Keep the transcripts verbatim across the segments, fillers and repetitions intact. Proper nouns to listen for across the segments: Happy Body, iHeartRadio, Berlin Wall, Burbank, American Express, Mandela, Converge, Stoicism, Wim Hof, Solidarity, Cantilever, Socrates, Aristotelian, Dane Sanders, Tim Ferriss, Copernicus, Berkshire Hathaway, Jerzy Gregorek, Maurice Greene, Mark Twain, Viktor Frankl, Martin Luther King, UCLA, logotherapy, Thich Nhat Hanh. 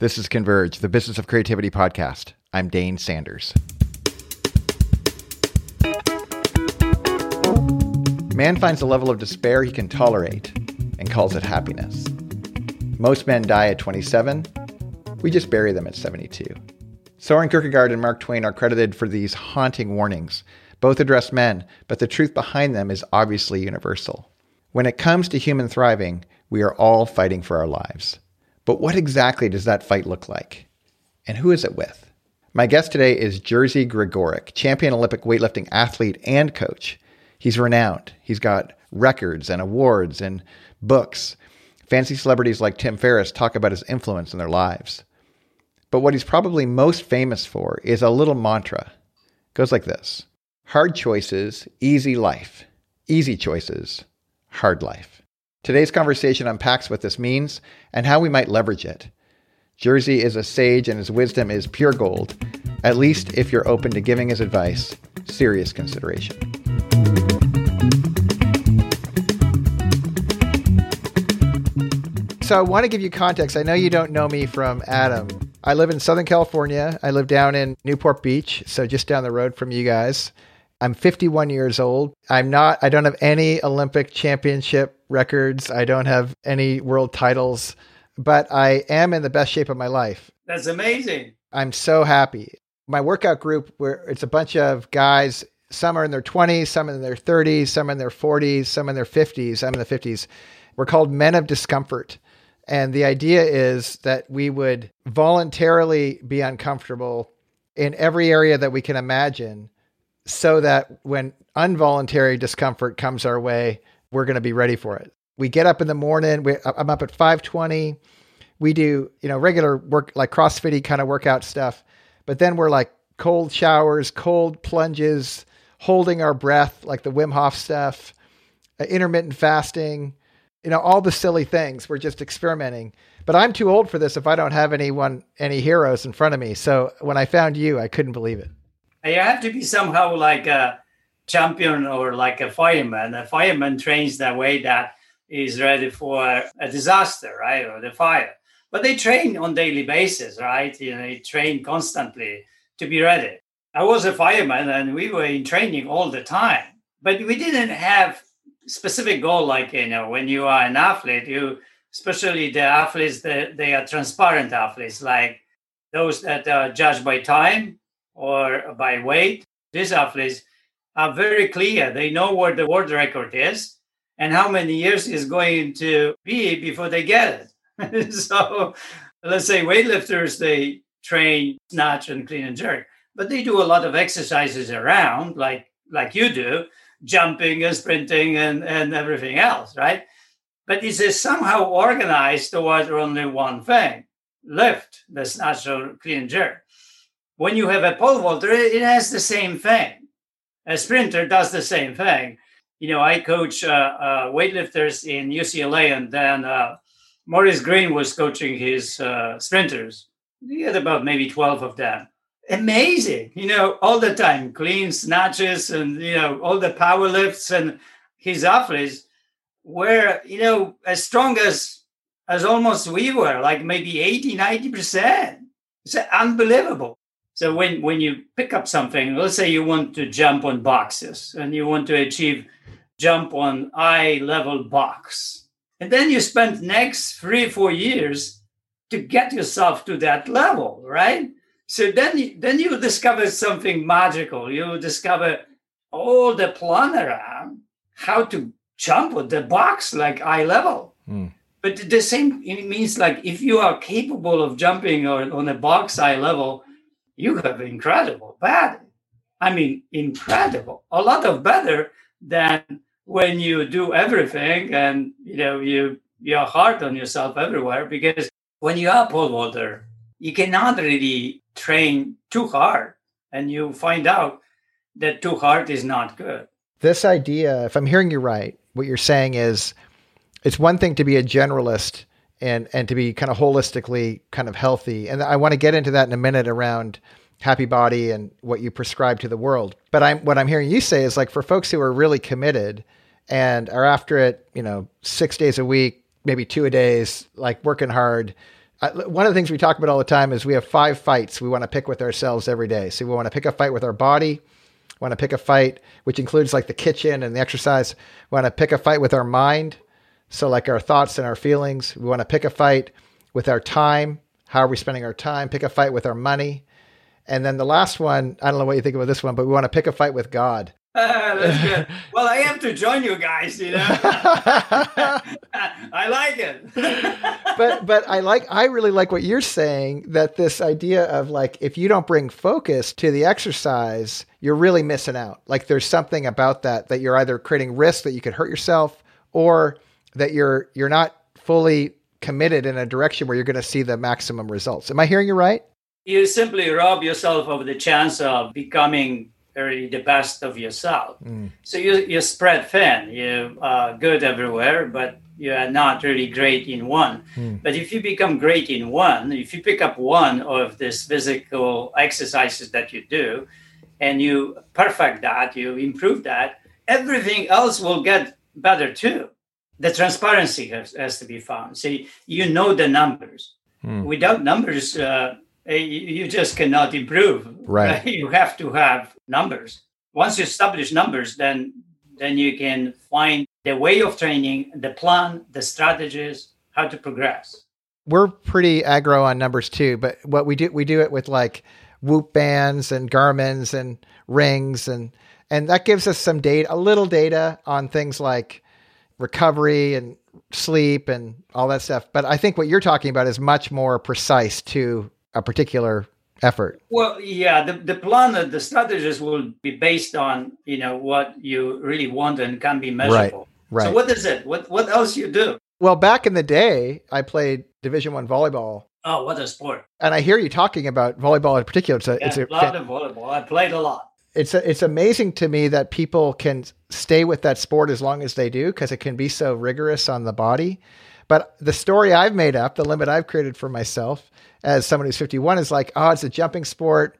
This is Converge, the Business of Creativity podcast. I'm Dane Sanders. Man finds a level of despair he can tolerate and calls it happiness. Most men die at twenty-seven. We just bury them at seventy-two. Soren Kierkegaard and Mark Twain are credited for these haunting warnings. Both address men, but the truth behind them is obviously universal. When it comes to human thriving, we are all fighting for our lives. But what exactly does that fight look like? And who is it with? My guest today is Jerzy Gregorek, champion Olympic weightlifting athlete and coach. He's renowned. He's got records and awards and books. Fancy celebrities like Tim Ferriss talk about his influence in their lives. But what he's probably most famous for is a little mantra. It goes like this. Hard choices, easy life. Easy choices, hard life. Today's conversation unpacks what this means and how we might leverage it. Jerzy is a sage and his wisdom is pure gold, at least if you're open to giving his advice serious consideration. So I want to give you context. I know you don't know me from Adam. I live in Southern California. I live down in Newport Beach, so just down the road from you guys. I'm fifty-one years old. I'm not, I don't have any Olympic championship records. I don't have any world titles, but I am in the best shape of my life. That's amazing. I'm so happy. My workout group, where it's a bunch of guys, some are in their twenties, some in their thirties, some in their forties, some in their fifties. I'm in the fifties. We're called Men of Discomfort. And the idea is that we would voluntarily be uncomfortable in every area that we can imagine, so that when involuntary discomfort comes our way, we're going to be ready for it. We get up in the morning. We, I'm up at five twenty. We do, you know, regular work, like CrossFit-y kind of workout stuff. But then we're like cold showers, cold plunges, holding our breath, like the Wim Hof stuff, intermittent fasting, you know, all the silly things. We're just experimenting. But I'm too old for this if I don't have anyone, any heroes in front of me. So when I found you, I couldn't believe it. You have to be somehow like a champion or like a fireman. A fireman trains that way that is ready for a disaster, right? Or the fire. But they train on daily basis, right? You know, they train constantly to be ready. I was a fireman and we were in training all the time, but we didn't have specific goal. Like, you know, when you are an athlete, you, especially the athletes, they, they are transparent athletes, like those that are judged by time or by weight. These athletes are very clear. They know what the world record is and how many years it's going to be before they get it. So let's say weightlifters, they train snatch and clean and jerk, but they do a lot of exercises around, like like you do, jumping and sprinting and, and everything else, right? But it's a somehow organized towards only one thing, lift, the snatch or clean and jerk. When you have a pole vaulter, it has the same thing. A sprinter does the same thing. You know, I coach uh, uh, weightlifters in U C L A, and then uh, Maurice Greene was coaching his uh, sprinters. He had about maybe twelve of them. Amazing, you know, all the time, clean snatches and, you know, all the power lifts, and his athletes were, you know, as strong as, as almost we were, like maybe eighty, ninety percent. It's unbelievable. So when, when you pick up something, let's say you want to jump on boxes and you want to achieve jump on eye level box. And then you spend next three, four years to get yourself to that level, right? So then, then you discover something magical. You discover all the plan around how to jump on the box like eye level. Mm. But the same, it means like if you are capable of jumping on, on a box eye level, you have incredible body. I mean, incredible. A lot of better than when you do everything and, you know, you, you're hard on yourself everywhere, because when you are pole vaulter, you cannot really train too hard. And you find out that too hard is not good. This idea, if I'm hearing you right, what you're saying is it's one thing to be a generalist and and to be kind of holistically kind of healthy. And I want to get into that in a minute around Happy Body and what you prescribe to the world. But I'm what I'm hearing you say is like for folks who are really committed and are after it, you know, six days a week, maybe two a days, like working hard, I, one of the things we talk about all the time is we have five fights we want to pick with ourselves every day. So we want to pick a fight with our body. We want to pick a fight, which includes like the kitchen and the exercise. We want to pick a fight with our mind. So like our thoughts and our feelings. We want to pick a fight with our time. How are we spending our time? Pick a fight with our money. And then the last one, I don't know what you think about this one, but we want to pick a fight with God. Uh, that's good. Well, I have to join you guys, you know. I like it. but but I like I really like what you're saying, that this idea of like, if you don't bring focus to the exercise, you're really missing out. Like there's something about that, that you're either creating risk that you could hurt yourself, or that you're you're not fully committed in a direction where you're going to see the maximum results. Am I hearing you right? You simply rob yourself of the chance of becoming really the best of yourself. Mm. So you you spread thin. You are good everywhere, but you are not really great in one. Mm. But if you become great in one, if you pick up one of these physical exercises that you do, and you perfect that, you improve that, everything else will get better too. The transparency has, has to be found. See, you know the numbers. Mm. Without numbers, uh, you just cannot improve. Right. You have to have numbers. Once you establish numbers, then then you can find the way of training, the plan, the strategies, how to progress. We're pretty aggro on numbers too, but what we do, we do it with like Whoop bands and Garmin's and rings, and and that gives us some data, a little data on things like recovery and sleep and all that stuff. But I think what you're talking about is much more precise to a particular effort. Well, yeah, the, the plan, the strategies will be based on, you know, what you really want and can be measurable. Right, right. So what is it? What what else you do? Well, back in the day, I played Division I volleyball. Oh, what a sport. And I hear you talking about volleyball in particular. It's a, yeah, it's a lot of volleyball. I played a lot. It's a, it's amazing to me that people can stay with that sport as long as they do, because it can be so rigorous on the body. But the story I've made up, the limit I've created for myself as someone who's fifty-one is like, oh, it's a jumping sport.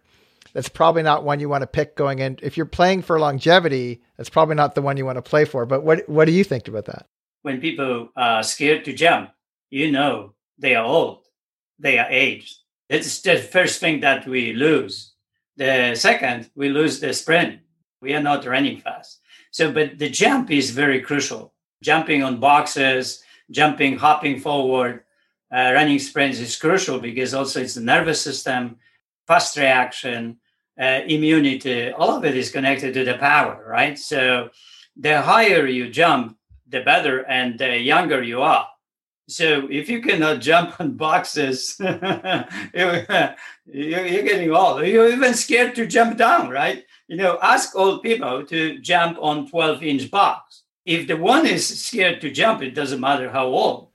That's probably not one you want to pick going in. If you're playing for longevity, that's probably not the one you want to play for. But what what do you think about that? When people are scared to jump, you know, they are old. They are aged. It's the first thing that we lose. The second, we lose the sprint. We are not running fast. So, but the jump is very crucial. Jumping on boxes, jumping, hopping forward, uh, running sprints is crucial, because also it's the nervous system, fast reaction, uh, immunity, all of it is connected to the power, right? So the higher you jump, the better, and the younger you are. So if you cannot jump on boxes, you're, you're getting old. You're even scared to jump down, right? You know, ask old people to jump on twelve-inch box. If the one is scared to jump, it doesn't matter how old.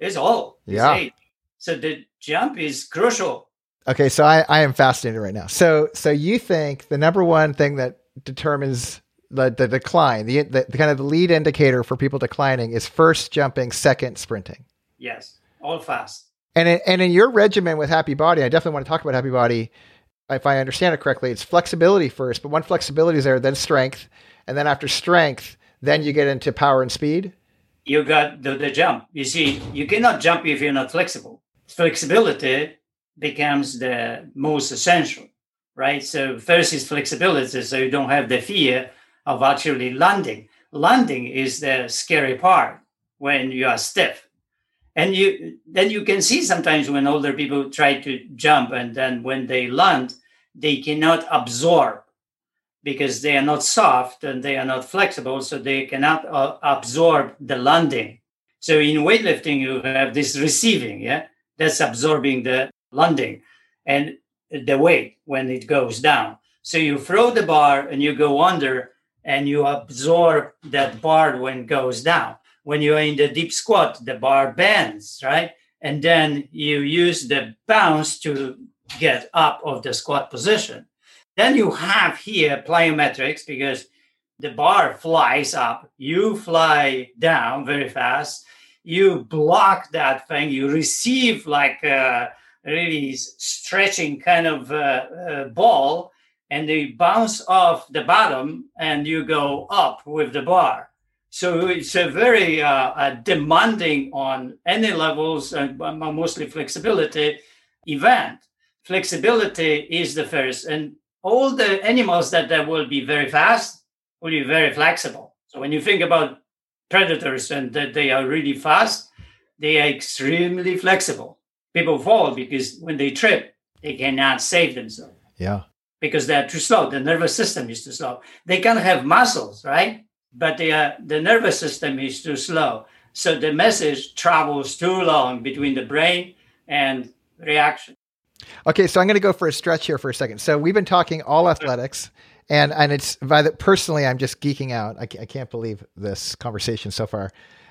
It's old. It's yeah. Eight. So the jump is crucial. Okay, so I, I am fascinated right now. So so you think the number one thing that determines the, the decline, the, the the kind of the lead indicator for people declining is first jumping, second sprinting. Yes, all fast. And in, and in your regimen with Happy Body, I definitely want to talk about Happy Body. If I understand it correctly, it's flexibility first, but once flexibility is there, then strength. And then after strength, then you get into power and speed? You got the, the jump. You see, you cannot jump if you're not flexible. Flexibility becomes the most essential, right? So first is flexibility, so you don't have the fear of actually landing. Landing is the scary part when you are stiff. And you then you can see sometimes when older people try to jump, and then when they land, they cannot absorb, because they are not soft and they are not flexible, so they cannot uh, absorb the landing. So in weightlifting, you have this receiving, yeah? That's absorbing the landing and the weight when it goes down. So you throw the bar and you go under and you absorb that bar when it goes down. When you're in the deep squat, the bar bends, right? And then you use the bounce to get up of the squat position. Then you have here plyometrics, because the bar flies up, you fly down very fast, you block that thing, you receive like a really stretching kind of a, a ball, and they bounce off the bottom and you go up with the bar. So it's a very uh, uh, demanding on any levels, and uh, mostly flexibility event. Flexibility is the first, and all the animals that, that will be very fast will be very flexible. So when you think about predators and that they are really fast, they are extremely flexible. People fall because when they trip, they cannot save themselves. Yeah. Because they are too slow. The nervous system is too slow. They can have muscles, right? But they are, the nervous system is too slow. So the message travels too long between the brain and reaction. Okay, so I'm going to go for a stretch here for a second. So we've been talking all athletics, and and it's by the personally, I'm just geeking out. I, I can't believe this conversation so far.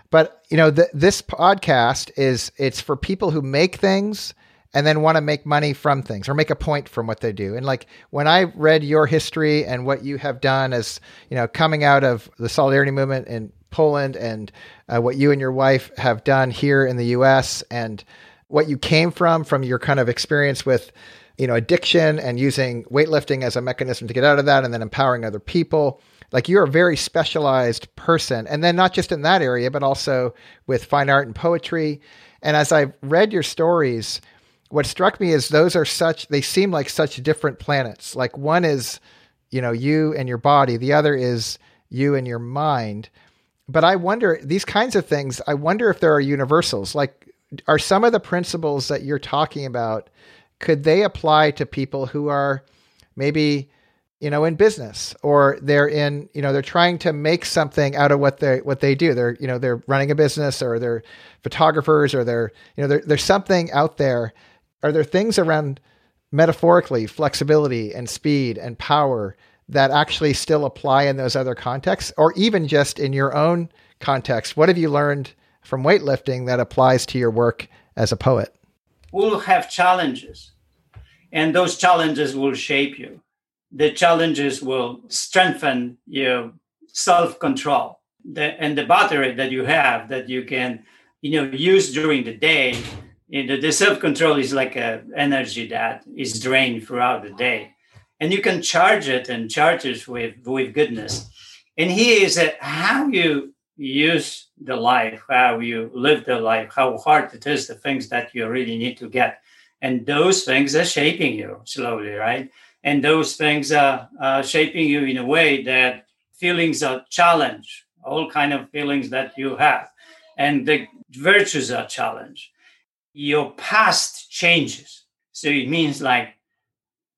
But you know, the, this podcast is it's for people who make things and then want to make money from things or make a point from what they do. And like when I read your history and what you have done as you know, coming out of the Solidarity movement in Poland, and uh, what you and your wife have done here in the U S and what you came from, from your kind of experience with, you know, addiction and using weightlifting as a mechanism to get out of that and then empowering other people. Like you're a very specialized person. And then not just in that area, but also with fine art and poetry. And as I've read your stories, what struck me is those are such, they seem like such different planets. Like one is, you know, you and your body. The other is you and your mind. But I wonder, these kinds of things, I wonder if there are universals. Like, are some of the principles that you're talking about, could they apply to people who are maybe, you know, in business, or they're in, you know, they're trying to make something out of what they, what they do. They're, you know, they're running a business, or they're photographers, or they're, you know, there's something out there. Are there things around metaphorically flexibility and speed and power that actually still apply in those other contexts, or even just in your own context? What have you learned from weightlifting that applies to your work as a poet? We'll have challenges, and those challenges will shape you. The challenges will strengthen your self-control the, and the battery that you have that you can, you know, use during the day. You know, the self-control is like an energy that is drained throughout the day, and you can charge it and charge it with, with goodness. And here is a, how you use the life, how you live the life, how hard it is, the things that you really need to get. And those things are shaping you slowly, right? And those things are uh, shaping you in a way that feelings are challenged, all kind of feelings that you have. And the virtues are challenged. Your past changes. So it means like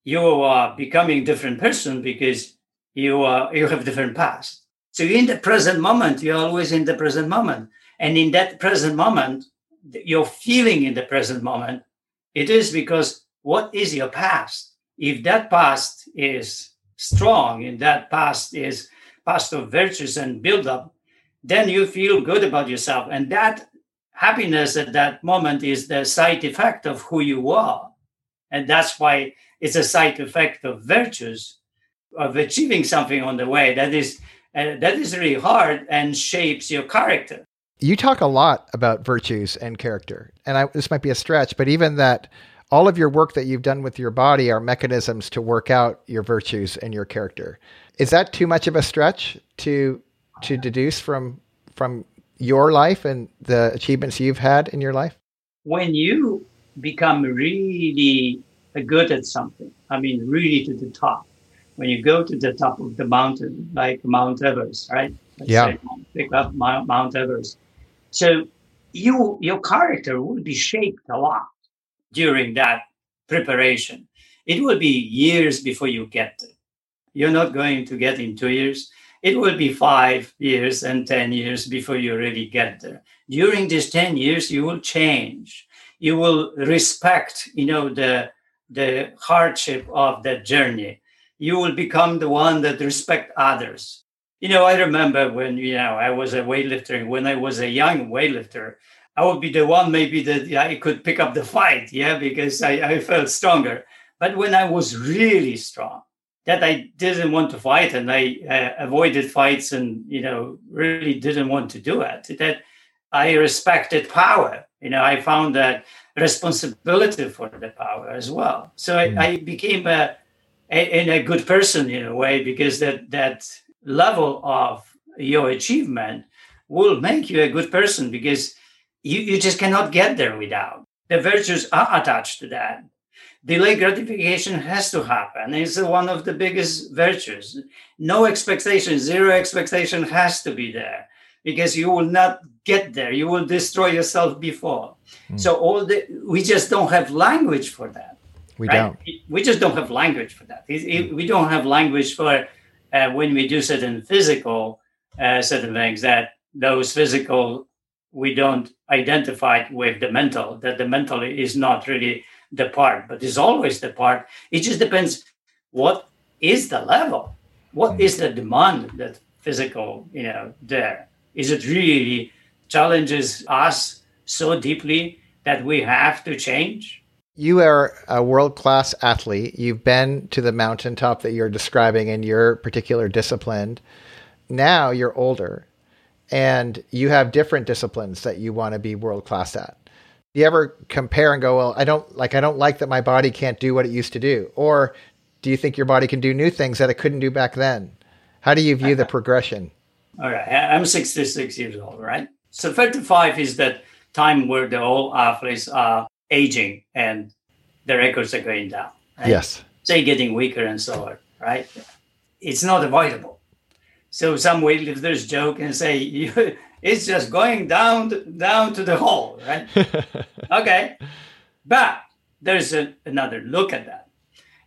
you are becoming a different person because you are you have different past. So you're in the present moment, you're always in the present moment. And in that present moment, you're feeling in the present moment. It is because what is your past? If that past is strong, and that past is past of virtues and buildup, then you feel good about yourself. And that happiness at that moment is the side effect of who you are. And that's why it's a side effect of virtues, of achieving something on the way that is... And that is really hard and shapes your character. You talk a lot about virtues and character. And I, this might be a stretch, but even that all of your work that you've done with your body are mechanisms to work out your virtues and your character. Is that too much of a stretch to to deduce from from your life and the achievements you've had in your life? When you become really good at something, I mean, really to the top, when you go to the top of the mountain, like Mount Everest, right? Let's yeah. Say, pick up Mount Everest. So you, your character will be shaped a lot during that preparation. It will be years before you get there. You're not going to get in two years. It will be five years and ten years before you really get there. During these ten years, you will change. You will respect, you know, the, the hardship of that journey. You will become the one that respect others. You know, I remember when, you know, I was a weightlifter, when I was a young weightlifter, I would be the one maybe that I could pick up the fight, yeah, because I, I felt stronger. But when I was really strong, that I didn't want to fight, and I uh, avoided fights and, you know, really didn't want to do it, that I respected power. You know, I found that responsibility for the power as well. So I, I became a... and a good person in a way, because that that level of your achievement will make you a good person, because you, you just cannot get there without. The virtues are attached to that. Delayed gratification has to happen. It's one of the biggest virtues. No expectation, zero expectation has to be there, because you will not get there. You will destroy yourself before. Mm. So all the we just don't have language for that. We right? don't. We just don't have language for that. It, it, mm. We don't have language for uh, when we do certain physical, uh, certain things that those physical, we don't identify with the mental, that the mental is not really the part, but is always the part. It just depends what is the level, what is the demand that physical, you know, there. Is it really challenges us so deeply that we have to change? You are a world-class athlete. You've been to the mountaintop that you're describing in your particular discipline. Now you're older and you have different disciplines that you want to be world-class at. Do you ever compare and go, well, I don't like, I don't like that my body can't do what it used to do? Or do you think your body can do new things that it couldn't do back then? How do you view the progression? All right. I'm sixty-six years old, right? So thirty-five is that time where the old athletes are aging and their records are going down. Right? Yes. So you're getting weaker and so on, right? It's not avoidable. So some weightlifters joke and say, you, it's just going down, down to the hole, right? Okay. But there's a, another look at that.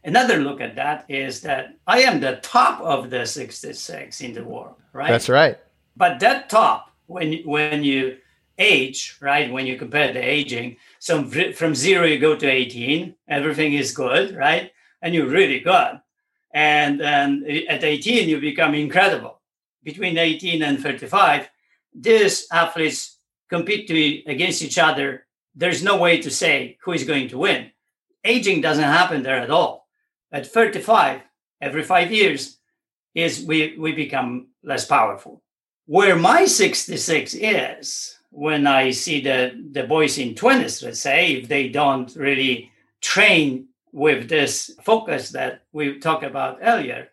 Another look at that is that I am the top of the sixty-six in the world, right? That's right. But that top, when when you age, right, when you compare the aging, so from zero you go to eighteen, everything is good, right? And you're really good. And, and at eighteen, you become incredible. Between eighteen and thirty-five, these athletes compete to, against each other. There's no way to say who is going to win. Aging doesn't happen there at all. At thirty-five, every five years, is we, we become less powerful. Where my sixty-six is, when I see the, the boys in twenties, let's say, if they don't really train with this focus that we talked about earlier,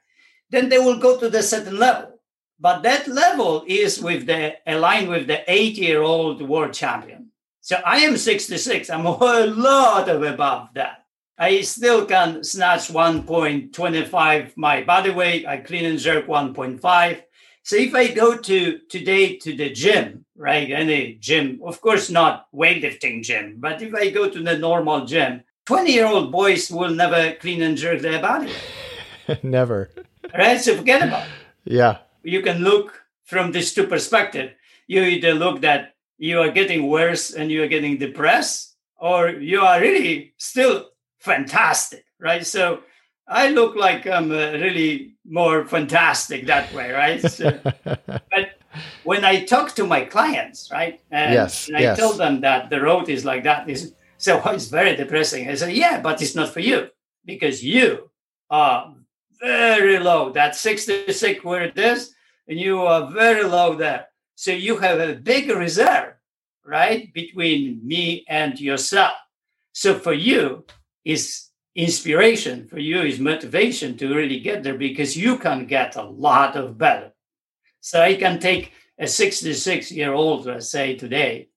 then they will go to the certain level. But that level is with the aligned with the eighty-year-old world champion. So I am sixty-six. I'm a whole lot of above that. I still can snatch one point two five my body weight. I clean and jerk one point five. So if I go to today to the gym, right, any gym, of course not weightlifting gym, but if I go to the normal gym, twenty-year-old boys will never clean and jerk their body weight. Never. Right? So forget about it. Yeah. You can look from these two perspectives. You either look that you are getting worse and you are getting depressed, or you are really still fantastic, right? So I look like I'm uh, really more fantastic that way, right? So, but when I talk to my clients, right, and, yes, and I yes. tell them that the road is like that, is so it's very depressing. I say, yeah, but it's not for you, because you are very low. That's sixty-six where it is, and you are very low there. So you have a big reserve, right, between me and yourself. So for you, is inspiration, for you is motivation to really get there, because you can get a lot of better. So I can take a sixty-six-year-old, let's say today,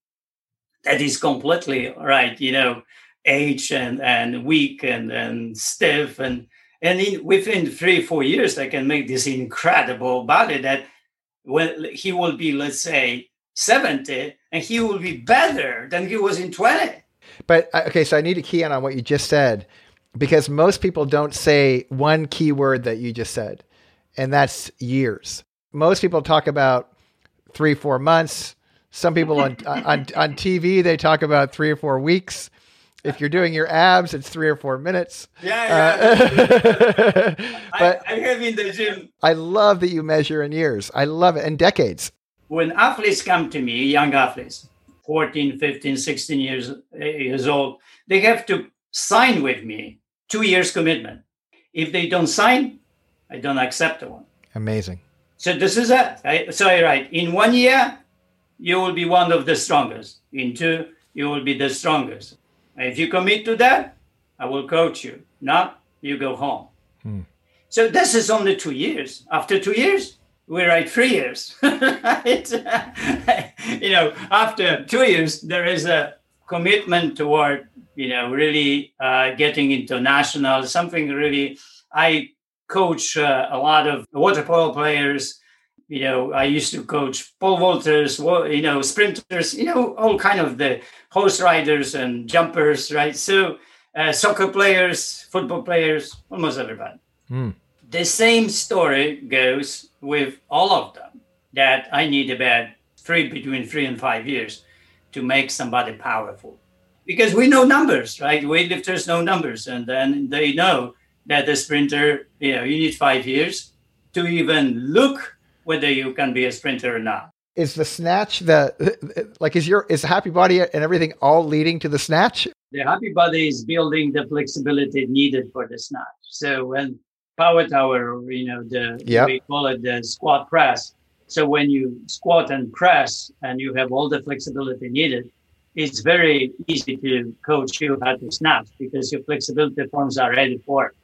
that is completely right, you know, aged and, and weak and, and stiff. And, and in, within three, four years, I can make this incredible body that when he will be, let's say, seventy, and he will be better than he was in twenty. But okay, so I need to key in on what you just said, because most people don't say one key word that you just said, and that's years. Most people talk about three, four months. Some people on, on, on T V, they talk about three or four weeks. If you're doing your abs, it's three or four minutes. Yeah, yeah. Uh, but I, I have in the gym. I love that you measure in years. I love it. And decades. When athletes come to me, young athletes, fourteen, fifteen, sixteen years, years old, they have to sign with me two years commitment. If they don't sign, I don't accept the one. Amazing. So this is it. I, so I write, in one year, you will be one of the strongest. In two, you will be the strongest. If you commit to that, I will coach you. Not, you go home. Hmm. So this is only two years. After two years, we write like three years. It, you know, after two years, there is a commitment toward, you know, really uh, getting international, something really. I coach uh, a lot of water polo players. You know, I used to coach pole vaulters, you know, sprinters, you know, all kind of the horse riders and jumpers, right? So uh, soccer players, football players, almost everybody. Mm. The same story goes with all of them, that I need about three, between three and five years to make somebody powerful. Because we know numbers, right? Weightlifters know numbers, and then they know that the sprinter, you know, you need five years to even look whether you can be a sprinter or not. Is the snatch the, like, is your, is Happy Body and everything all leading to the snatch? The Happy Body is building the flexibility needed for the snatch. So when power tower, you know, the, yep. we call it the squat press. So when you squat and press and you have all the flexibility needed, it's very easy to coach you how to snatch because your flexibility forms are ready for it.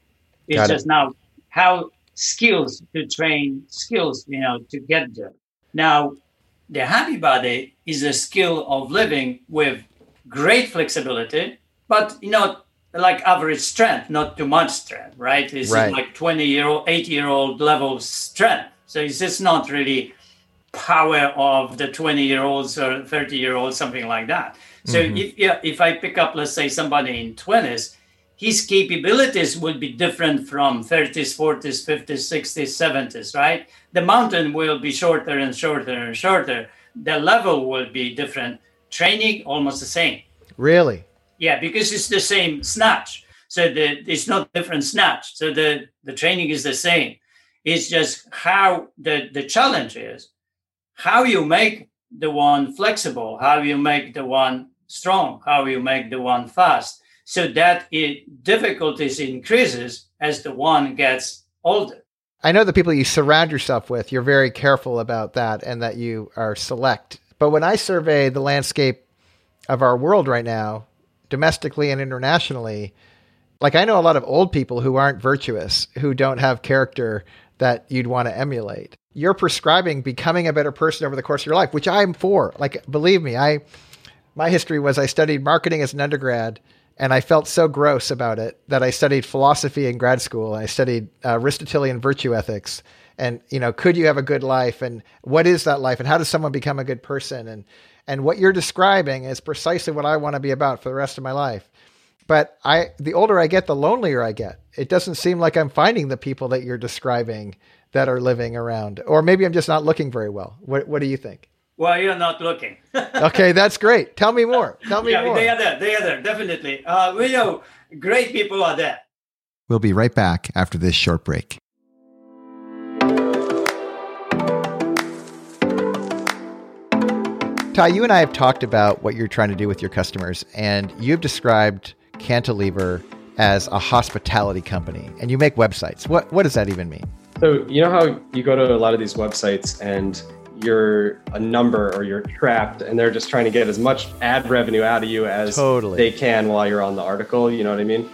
It's Got just it. Now how skills to train skills, you know, to get there. Now, the Happy Body is a skill of living with great flexibility, but not like average strength, not too much strength, right? It's right. like twenty-year-old, eight-year-old level strength. So it's just not really power of the twenty-year-olds or thirty-year-olds, something like that. So mm-hmm. if yeah, if I pick up, let's say, somebody in twenties, his capabilities would be different from thirties, forties, fifties, sixties, seventies, right? The mountain will be shorter and shorter and shorter. The level will be different. Training, almost the same. Really? Yeah, because it's the same snatch. So the, it's not different snatch. So the, the training is the same. It's just how the, the challenge is, how you make the one flexible, how you make the one strong, how you make the one fast. So that it, difficulties increases as the one gets older. I know the people you surround yourself with, you're very careful about that and that you are select. But when I survey the landscape of our world right now, domestically and internationally, like I know a lot of old people who aren't virtuous, who don't have character that you'd want to emulate. You're prescribing becoming a better person over the course of your life, which I'm for. Like, believe me, I my history was I studied marketing as an undergrad. And I felt so gross about it that I studied philosophy in grad school. I studied uh, Aristotelian virtue ethics. And, you know, could you have a good life? And what is that life? And how does someone become a good person? And and what you're describing is precisely what I want to be about for the rest of my life. But I, the older I get, the lonelier I get. It doesn't seem like I'm finding the people that you're describing that are living around. Or maybe I'm just not looking very well. What, what do you think? Well, you're not looking. Okay, that's great. Tell me more. Tell me yeah, more. They are there. They are there, definitely. Uh, we know great people are there. We'll be right back after this short break. Ty, you and I have talked about what you're trying to do with your customers, and you've described Cantilever as a hospitality company, and you make websites. What, what does that even mean? So, you know how you go to a lot of these websites and you're a number or you're trapped and they're just trying to get as much ad revenue out of you as totally. They can while you're on the article. You know what I mean?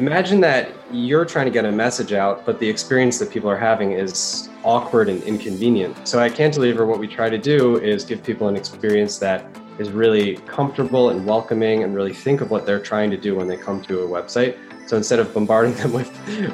Imagine that you're trying to get a message out, but the experience that people are having is awkward and inconvenient. So at Cantilever, what we try to do is give people an experience that is really comfortable and welcoming and really think of what they're trying to do when they come to a website. So instead of bombarding them with,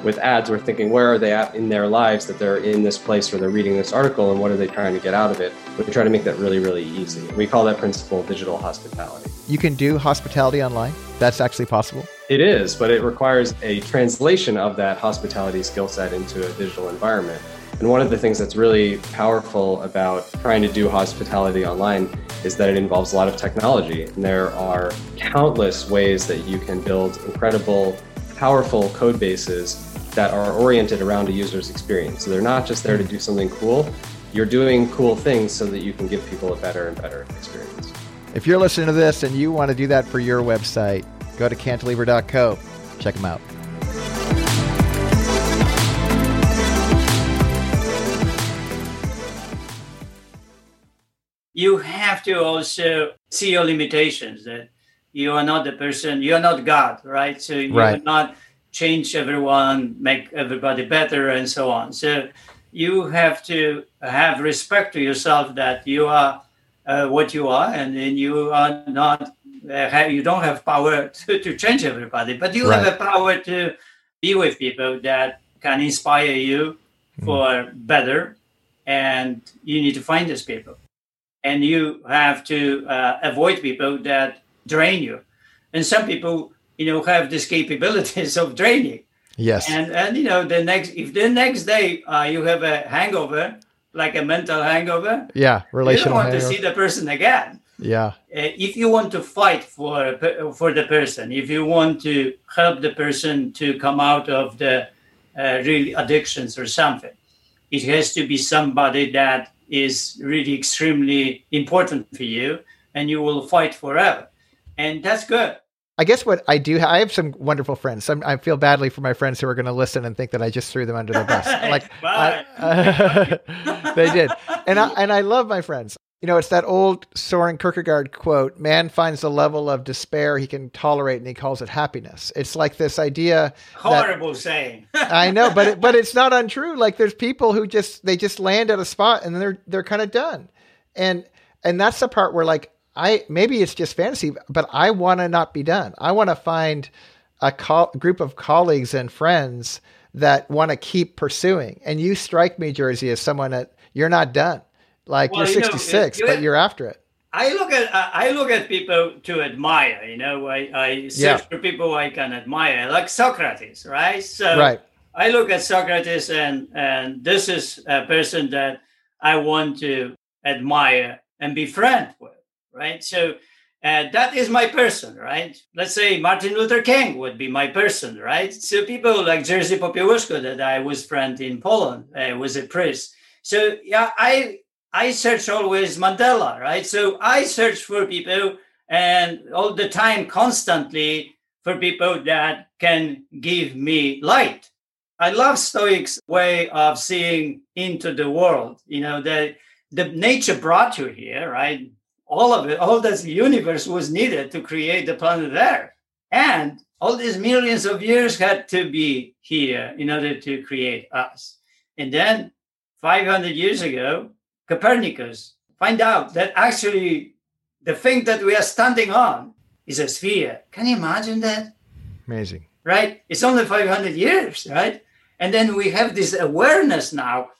with ads, we're thinking, where are they at in their lives that they're in this place where they're reading this article and what are they trying to get out of it? We try to make that really, really easy. We call that principle digital hospitality. You can do hospitality online? That's actually possible? It is, but it requires a translation of that hospitality skill set into a digital environment. And one of the things that's really powerful about trying to do hospitality online is that it involves a lot of technology. And there are countless ways that you can build incredible powerful code bases that are oriented around a user's experience. So they're not just there to do something cool. You're doing cool things so that you can give people a better and better experience. If you're listening to this and you want to do that for your website, go to cantilever dot co. Check them out. You have to also see your limitations. That you are not the person, you are not God, right? So you right. will not change everyone, make everybody better and so on. So you have to have respect to yourself that you are uh, what you are, and then you are not, uh, you don't have power to, to change everybody, but you right. have a power to be with people that can inspire you for mm. better, and you need to find these people. And you have to uh, avoid people that drain you. And some people, you know, have these capabilities of draining. Yes. And, and you know, the next if the next day uh, you have a hangover, like a mental hangover. Yeah, relational hangover. You don't want hangover. to see the person again. Yeah. Uh, if you want to fight for for the person, if you want to help the person to come out of the uh, real addictions or something, it has to be somebody that is really extremely important for you, and you will fight forever. And that's good. I guess what I do, I have some wonderful friends. Some, I feel badly for my friends who are going to listen and think that I just threw them under the bus. Like I, uh, they did. And I, and I love my friends. You know, it's that old Soren Kierkegaard quote, man finds the level of despair he can tolerate, and he calls it happiness. It's like this idea. Horrible that, saying. I know, but it, but it's not untrue. Like there's people who just, they just land at a spot and they're, they're kind of done. And, and that's the part where like, I, maybe it's just fantasy, but I want to not be done. I want to find a co- group of colleagues and friends that want to keep pursuing. And you strike me, Jerzy, as someone that you're not done. Like well, you're sixty-six, you know, but you're after it. I look at I look at people to admire. You know, I, I search yeah. for people I can admire, like Socrates, right? So right. I look at Socrates, and and this is a person that I want to admire and be friends with, right? So uh, that is my person, right? Let's say Martin Luther King would be my person, right? So people like Jerzy Popiełuszko, that I was friend in Poland, uh, was a priest. So yeah, I. I search always Mandela, right? So I search for people and all the time, constantly, for people that can give me light. I love Stoics' way of seeing into the world. You know, the, the nature brought you here, right? All of it, all this universe was needed to create the planet Earth. And all these millions of years had to be here in order to create us. And then five hundred years ago, Copernicus find out that actually the thing that we are standing on is a sphere. Can you imagine that? Amazing. Right? It's only five hundred years, right? And then we have this awareness now.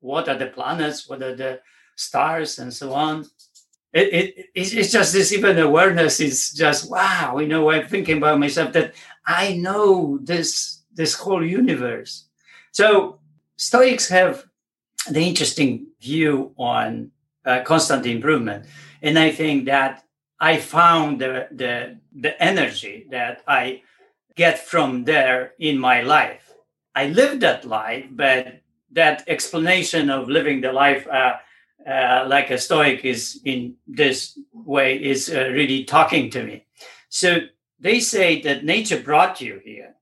What are the planets? What are the stars? And so on. It, it, it's, it's just this even awareness. It's just, wow. You know, I'm thinking about myself that I know this, this whole universe. So Stoics have the interesting view on uh, constant improvement. And I think that I found the, the the energy that I get from there in my life. I lived that life, but that explanation of living the life uh, uh, like a Stoic is in this way is uh, really talking to me. So they say that nature brought you here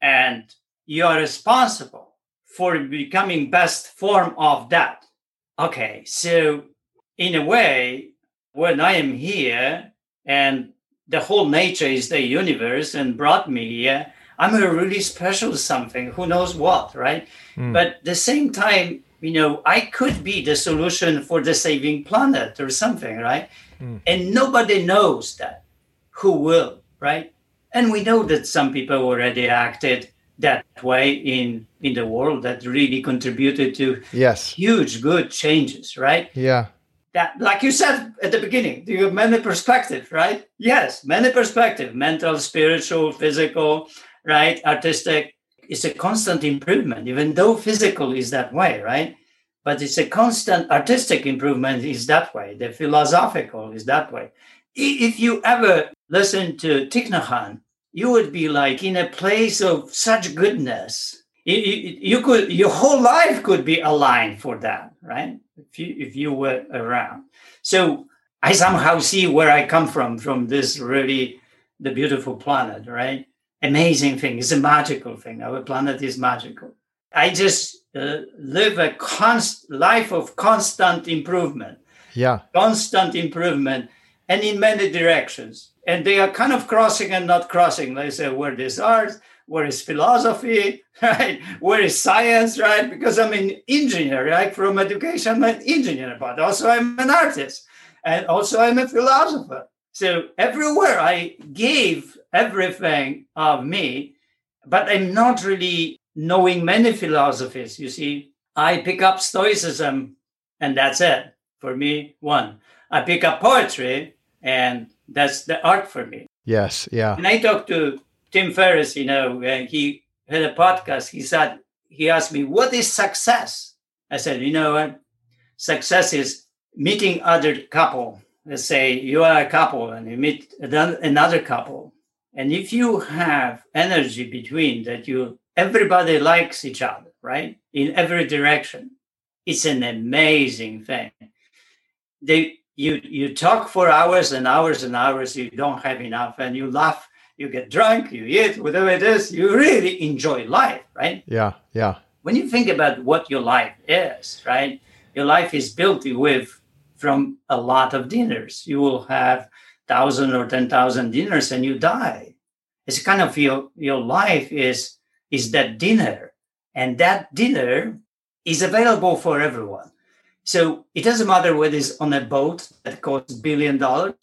and you are responsible for becoming best form of that. Okay, so in a way, when I am here and the whole nature is the universe and brought me here, I'm a really special something, who knows what, right? Mm. But at the same time, you know, I could be the solution for the saving planet or something, right? Mm. And nobody knows that, who will, right? And we know that some people already acted that way in in the world that really contributed to yes. huge good changes, right? Yeah. That, like you said at the beginning, you have many perspectives, right? Yes, many perspectives, mental, spiritual, physical, right? Artistic. It's a constant improvement, even though physical is that way, right? But it's a constant artistic improvement is that way. The philosophical is that way. If you ever listen to Thich Nhat Hanh, you would be like in a place of such goodness. You, you, you could, your whole life could be aligned for that, right? If you, if you were around. So I somehow see where I come from, from this really, the beautiful planet, right? Amazing thing. It's a magical thing. Our planet is magical. I just uh, live a const, life of constant improvement. Yeah. Constant improvement and in many directions. And they are kind of crossing and not crossing. Let's say where these are, Where is philosophy, right? Where is science, right? Because I'm an engineer, right? From education, I'm an engineer, but also I'm an artist. And also I'm a philosopher. So everywhere I gave everything of me, but I'm not really knowing many philosophies. You see, I pick up Stoicism and that's it. For me, one. I pick up poetry and that's the art for me. Yes, yeah. And I talk to Tim Ferriss, you know, and he had a podcast. He said, he asked me, what is success? I said, you know what? Success is meeting other couple. Let's say you are a couple and you meet another couple. And if you have energy between that, you everybody likes each other, right? In every direction. It's an amazing thing. They, you, you talk for hours and hours and hours. You don't have enough and you laugh. You get drunk, you eat, whatever it is, you really enjoy life, right? Yeah, yeah. When you think about what your life is, right? Your life is built with from a lot of dinners. You will have one thousand or ten thousand dinners and you die. It's kind of your, your life is, is that dinner. And that dinner is available for everyone. So it doesn't matter whether it's on a boat that costs a billion dollars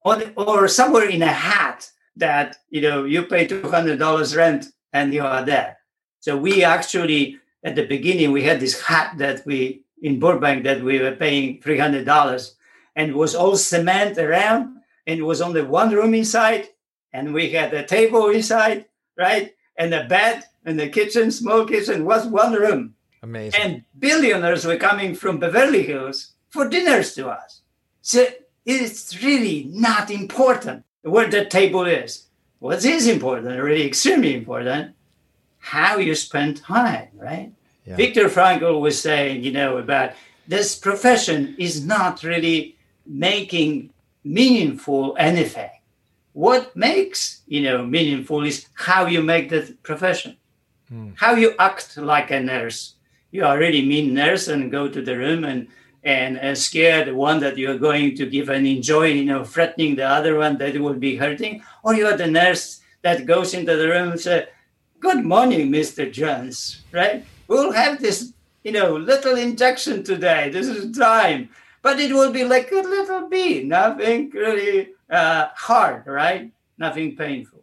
or, or somewhere in a hat that, you know, you pay two hundred dollars rent and you are there. So we actually, at the beginning, we had this hat that we, in Burbank, that we were paying three hundred dollars and it was all cement around and it was only one room inside and we had a table inside, right? And a bed and the kitchen, small kitchen, was one room. Amazing. And billionaires were coming from Beverly Hills for dinners to us. So it's really not important where the table is. What is important, really extremely important, how you spend time, right? Yeah. Viktor Frankl was saying, you know, about this profession is not really making meaningful anything. What makes, you know, meaningful is how you make the profession, hmm. how you act like a nurse. You are really mean nurse and go to the room and And, and scare the one that you're going to give and enjoy, you know, threatening the other one that it will be hurting. Or you're the nurse that goes into the room and says, good morning, Mister Jones, right? We'll have this, you know, little injection today. This is time. But it will be like a little bee, nothing really uh, hard, right? Nothing painful.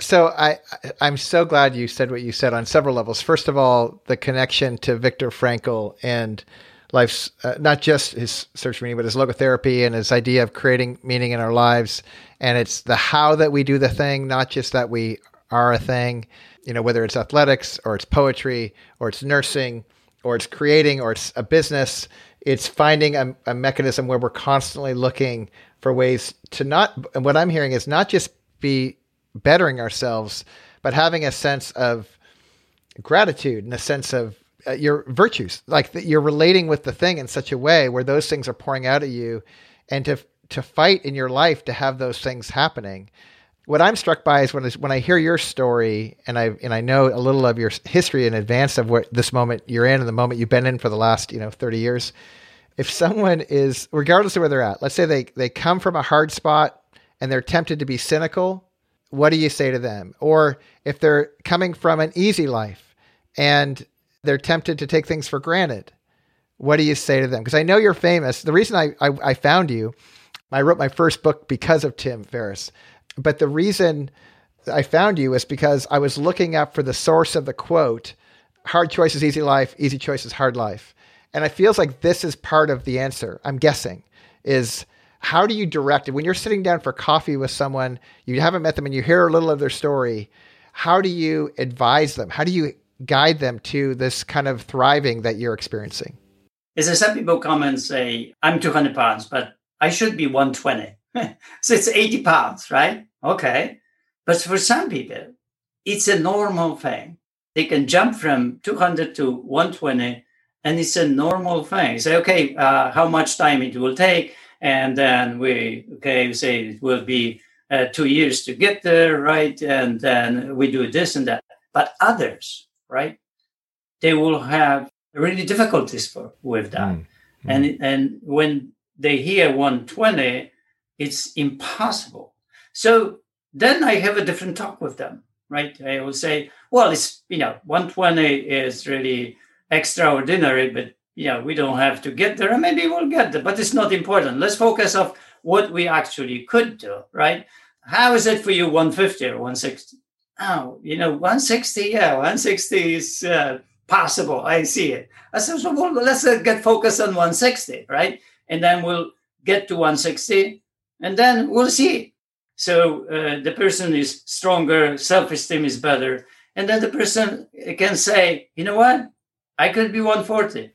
So I, I'm so glad you said what you said on several levels. First of all, the connection to Viktor Frankl and life's, uh, not just his search for meaning, but his logotherapy and his idea of creating meaning in our lives. And it's the how that we do the thing, not just that we are a thing, you know, whether it's athletics or it's poetry or it's nursing or it's creating or it's a business, it's finding a, a mechanism where we're constantly looking for ways to not, and what I'm hearing is not just be bettering ourselves, but having a sense of gratitude and a sense of Uh, your virtues, like that you're relating with the thing in such a way where those things are pouring out at you and to, to fight in your life to have those things happening. What I'm struck by is when, when I hear your story and I, and I know a little of your history in advance of what this moment you're in and the moment you've been in for the last, you know, thirty years, if someone is, regardless of where they're at, let's say they, they come from a hard spot and they're tempted to be cynical. What do you say to them? Or if they're coming from an easy life and they're tempted to take things for granted. What do you say to them? Because I know you're famous. The reason I, I, I found you, I wrote my first book because of Tim Ferriss. But the reason I found you is because I was looking up for the source of the quote, hard choice is easy life, easy choice is hard life. And it feels like this is part of the answer, I'm guessing, is how do you direct it? When you're sitting down for coffee with someone, you haven't met them and you hear a little of their story, how do you advise them? How do you guide them to this kind of thriving that you're experiencing? Is there some people come and say, I'm two hundred pounds, but I should be one twenty. So it's eighty pounds, right? Okay. But for some people, it's a normal thing. They can jump from two hundred to one twenty, and it's a normal thing. Say, okay, uh, how much time it will take? And then we, okay, we say it will be uh, two years to get there, right? And then we do this and that. But others, right? They will have really difficulties for, with that. Mm, mm. And and when they hear one twenty, it's impossible. So then I have a different talk with them, right? I will say, well, it's, you know, one twenty is really extraordinary, but, you know, we don't have to get there, and maybe we'll get there, but it's not important. Let's focus on what we actually could do, right? How is it for you, one fifty or one sixty? Oh, you know, one sixty, yeah, one sixty is uh, possible. I see it. I said, well, let's uh, get focused on one sixty, right? And then we'll get to one sixty, and then we'll see. So uh, the person is stronger, self-esteem is better. And then the person can say, you know what? I could be one forty.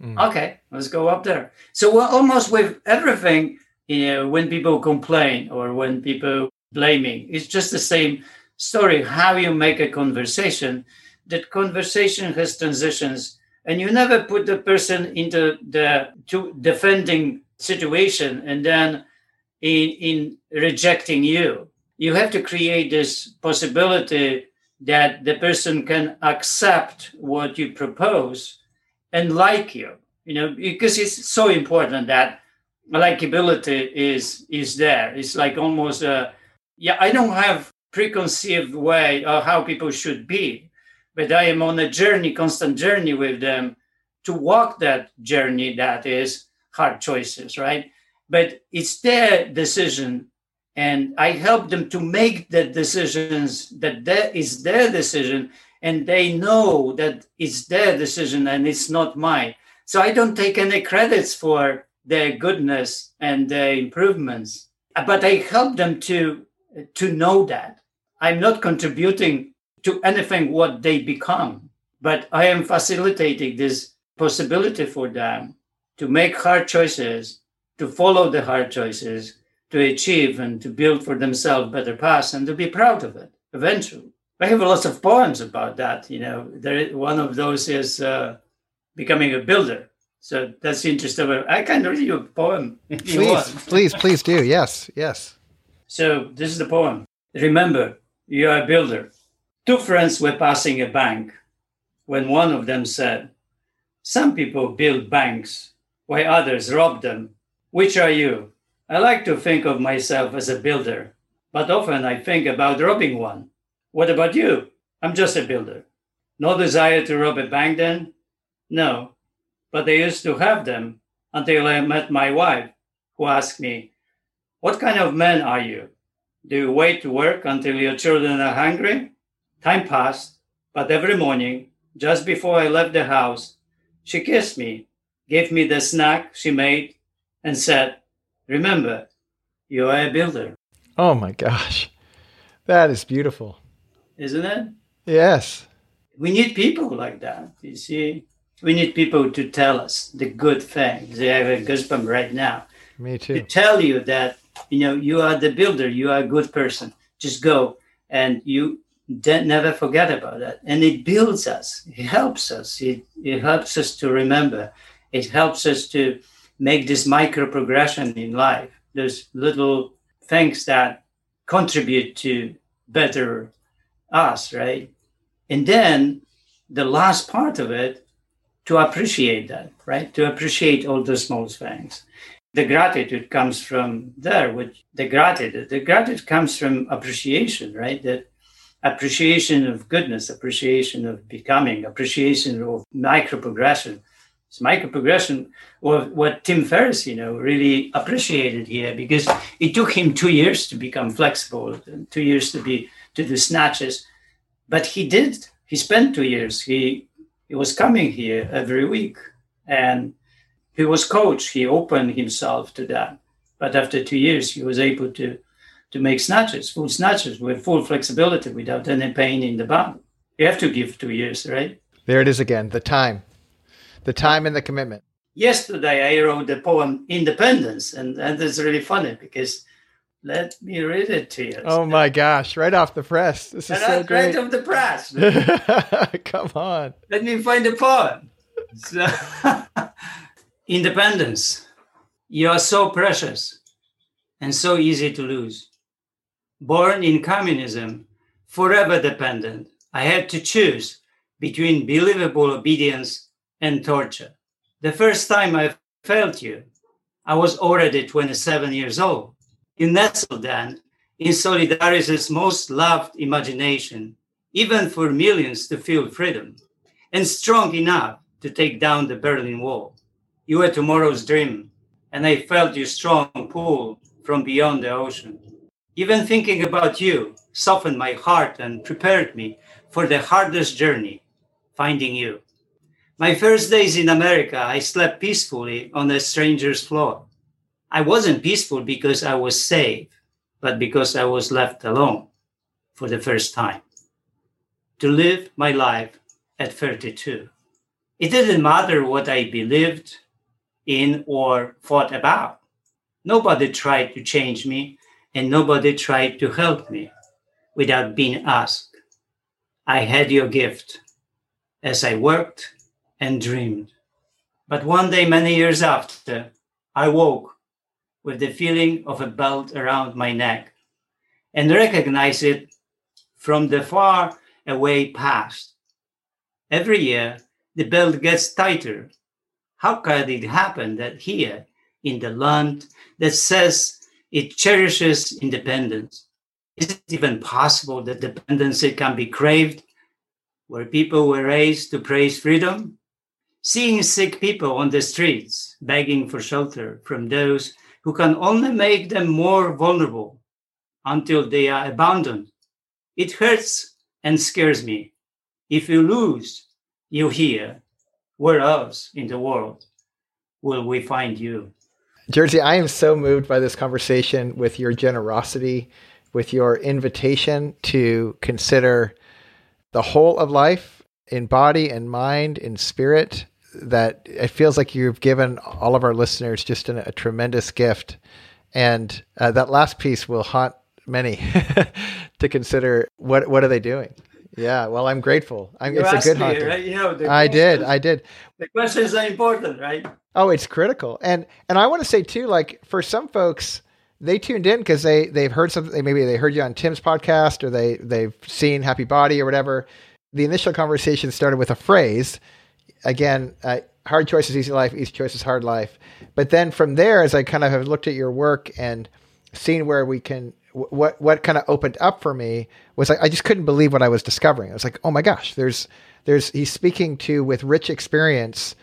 Mm. Okay, let's go up there. So we're almost with everything, you know, when people complain or when people blaming, it's just the same story, how you make a conversation. That conversation has transitions, and you never put the person into the to defending situation and then in, in rejecting you. You have to create this possibility that the person can accept what you propose and like you, you know, because it's so important that likability is is there. It's like almost a, yeah, I don't have preconceived way of how people should be, but I am on a journey, constant journey with them to walk that journey that is hard choices, right? But it's their decision, and I help them to make the decisions that that is their decision, and they know that it's their decision and it's not mine. So I don't take any credits for their goodness and their improvements, but I help them to to know that I'm not contributing to anything what they become, but I am facilitating this possibility for them to make hard choices, to follow the hard choices, to achieve and to build for themselves better paths and to be proud of it eventually. I have lots of poems about that. You know, there, one of those is uh, becoming a builder. So that's interesting. I can read you a poem if please, you want. Please, please do. Yes, yes. So this is the poem. Remember, you are a builder. Two friends were passing a bank when one of them said, "Some people build banks, while others rob them. Which are you? I like to think of myself as a builder, but often I think about robbing one. What about you? I'm just a builder." No desire to rob a bank then? No, but I used to have them until I met my wife, who asked me, "What kind of man are you? Do you wait to work until your children are hungry?" Time passed, but every morning, just before I left the house, she kissed me, gave me the snack she made, and said, "Remember, you are a builder." Oh my gosh. That is beautiful. Isn't it? Yes. We need people like that, you see. We need people to tell us the good things. I have a goosebump right now. Me too. To tell you that, you know, you are the builder, you are a good person. Just go, and you never forget about that. And it builds us. It helps us. It, it helps us to remember. It helps us to make this micro progression in life. Those little things that contribute to better us, right? And then the last part of it, to appreciate that, right? To appreciate all the small things. The gratitude comes from there, which the gratitude, the gratitude comes from appreciation, right? The appreciation of goodness, appreciation of becoming, appreciation of microprogression. It's microprogression, or what Tim Ferriss, you know, really appreciated here, because it took him two years to become flexible, two years to be to do snatches, but he did. He spent two years. He he was coming here every week, and he was coached. He opened himself to that. But after two years, he was able to to make snatches, full snatches with full flexibility, without any pain in the body. You have to give two years, right? There it is again. The time. The time and the commitment. Yesterday, I wrote the poem Independence, and, and it's really funny because let me read it to you. Oh, my gosh. Right off the press. This is so great. Right off the press. Come on. Let me find the poem. So, Independence. You are so precious and so easy to lose. Born in communism, forever dependent, I had to choose between believable obedience and torture. The first time I felt you, I was already twenty-seven years old. You nestled then is Solidarity's most loved imagination, even for millions to feel freedom, and strong enough to take down the Berlin Wall. You were tomorrow's dream, and I felt your strong pull from beyond the ocean. Even thinking about you softened my heart and prepared me for the hardest journey, finding you. My first days in America, I slept peacefully on a stranger's floor. I wasn't peaceful because I was safe, but because I was left alone for the first time. To live my life at thirty-two. It didn't matter what I believed in or thought about. Nobody tried to change me, and nobody tried to help me without being asked. I had your gift as I worked and dreamed. But one day, many years after, I woke with the feeling of a belt around my neck and recognized it from the far away past. Every year, the belt gets tighter. How could it happen that here, in the land that says it cherishes independence, is it even possible that dependency can be craved where people were raised to praise freedom? Seeing sick people on the streets begging for shelter from those who can only make them more vulnerable until they are abandoned. It hurts and scares me. If you lose, you here, where else in the world will we find you? Jerzy, I am so moved by this conversation with your generosity, with your invitation to consider the whole of life in body and mind and spirit, that it feels like you've given all of our listeners just an, a tremendous gift. And uh, that last piece will haunt many to consider what, what are they doing? Yeah, well, I'm grateful. I'm, it's a good me, right? You know, the I questions, did, I did. The questions are important, right? Oh, it's critical. And and I want to say, too, like, for some folks, they tuned in because they, they've heard something. Maybe they heard you on Tim's podcast, or they, they've seen Happy Body or whatever. The initial conversation started with a phrase. Again, uh, hard choice is easy life, easy choice is hard life. But then from there, as I kind of have looked at your work and seen where we can, what what kind of opened up for me was like, I just couldn't believe what I was discovering. I was like, oh my gosh, there's, there's, he's speaking to, with rich experience,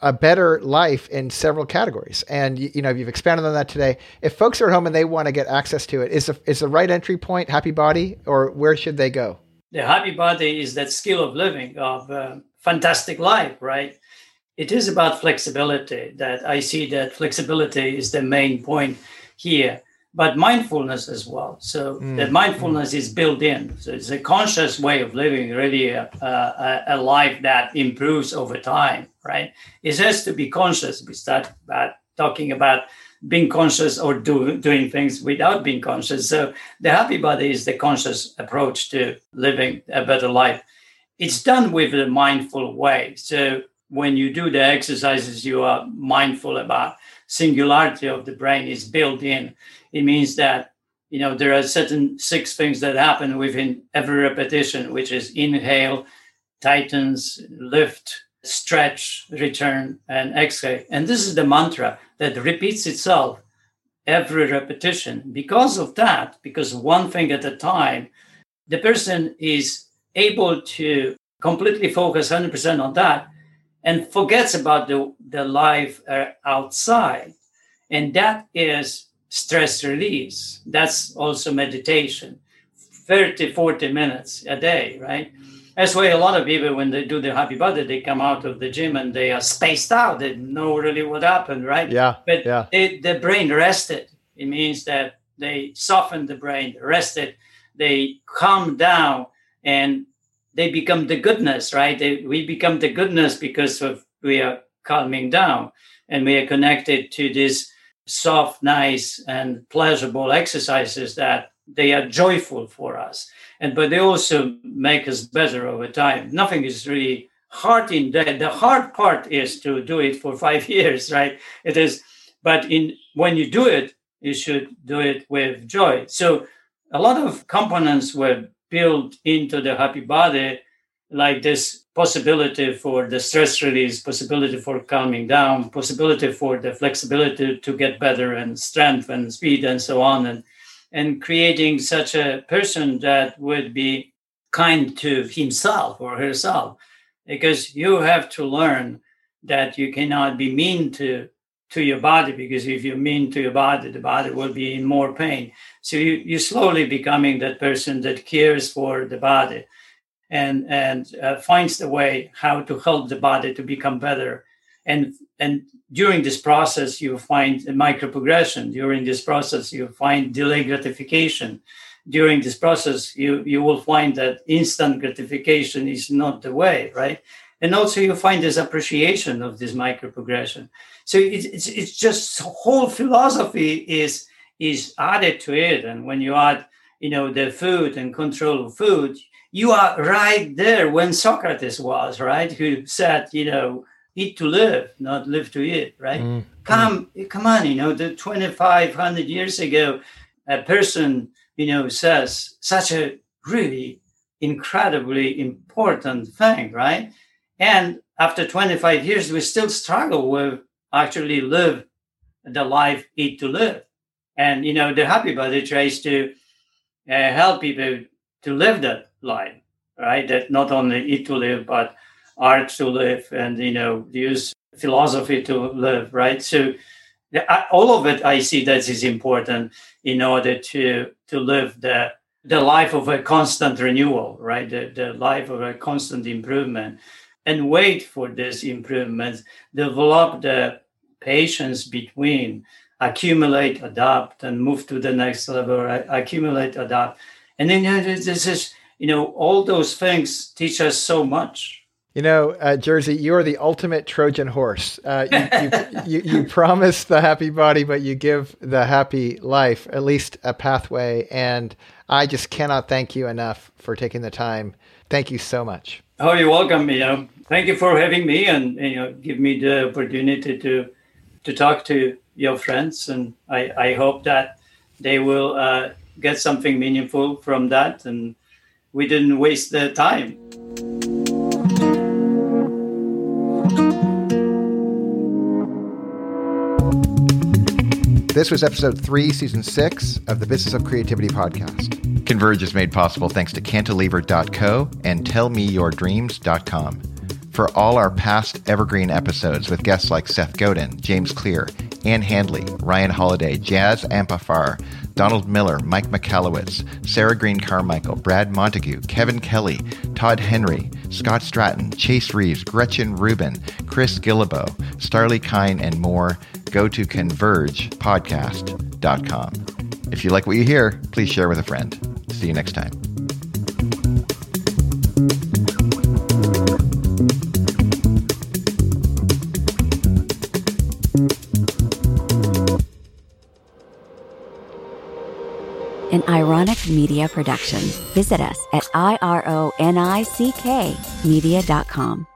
a better life in several categories. And you, you know, you've expanded on that today. If folks are at home and they want to get access to it, is the, is the right entry point Happy Body, or where should they go? The Happy Body is that skill of living, of uh, fantastic life, right? It is about flexibility, that I see that flexibility is the main point here. But mindfulness as well. So mm, that mindfulness mm. is built in. So it's a conscious way of living, really a, a, a life that improves over time, right? It has to be conscious. We start about talking about being conscious or do, doing things without being conscious. So the Happy Body is the conscious approach to living a better life. It's done with a mindful way. So when you do the exercises, you are mindful about singularity of the brain is built in. It means that, you know, there are certain six things that happen within every repetition, which is inhale, tightens, lift, stretch, return, and exhale. And this is the mantra that repeats itself every repetition. Because of that, because one thing at a time, the person is able to completely focus one hundred percent on that and forgets about the, the life uh, outside. And that is stress release. That's also meditation, thirty, forty minutes a day, right? That's why a lot of people, when they do the Happy Body, they come out of the gym and they are spaced out. They know really what happened, right? Yeah. But yeah. They, the brain rested. It means that they soften the brain, rested, they calm down, and they become the goodness, right? They, we become the goodness because of we are calming down and we are connected to this soft, nice, and pleasurable exercises that they are joyful for us. And but they also make us better over time. Nothing is really hard in that. The hard part is to do it for five years, right? It is, but in when you do it, you should do it with joy. So a lot of components were built into the Happy Body, like this possibility for the stress release, possibility for calming down, possibility for the flexibility to get better and strength and speed and so on. And and creating such a person that would be kind to himself or herself, because you have to learn that you cannot be mean to to your body, because if you're mean to your body, the body will be in more pain. So you, you're slowly becoming that person that cares for the body and and uh, finds the way how to help the body to become better. And and during this process, you find microprogression. During this process, you find delayed gratification. During this process, you, you will find that instant gratification is not the way, right? And also you find this appreciation of this microprogression. So it's, it's it's just whole philosophy is is added to it. And when you add, you know, the food and control of food, you are right there when Socrates was, right? Who said, you know, eat to live, not live to eat, right? Mm. Come, come on, you know, the twenty-five hundred years ago, a person, you know, says such a really incredibly important thing, right? And after twenty-five years, we still struggle with actually live the life, eat to live. And, you know, the Happy Body tries to uh, help people to live that life, right? That not only eat to live, but art to live and, you know, use philosophy to live, right? So the, I, all of it, I see that is important in order to to live the the life of a constant renewal, right? The, the life of a constant improvement. And wait for these improvements, develop the patience between, accumulate, adapt, and move to the next level, accumulate, adapt. And then this is, you know, all those things teach us so much. You know, uh, Jerzy, you are the ultimate Trojan horse. Uh, you, you, you, you promise the happy body, but you give the happy life at least a pathway. And I just cannot thank you enough for taking the time. Thank you so much. Oh, you're welcome. You know, thank you for having me, and you know, give me the opportunity to to talk to your friends. And I, I hope that they will uh, get something meaningful from that, and we didn't waste their time. This was episode three, season six of the Business of Creativity podcast. Converge is made possible thanks to cantilever dot co and tell me your dreams dot com. For all our past evergreen episodes with guests like Seth Godin, James Clear, Ann Handley, Ryan Holiday, Jazz Ampafar, Donald Miller, Mike McAllowitz, Sarah Green Carmichael, Brad Montague, Kevin Kelly, Todd Henry, Scott Stratton, Chase Reeves, Gretchen Rubin, Chris Gillibo, Starley Kine, and more, go to converge podcast dot com. If you like what you hear, please share with a friend. See you next time. An Ironic Media production. Visit us at ironic media dot com.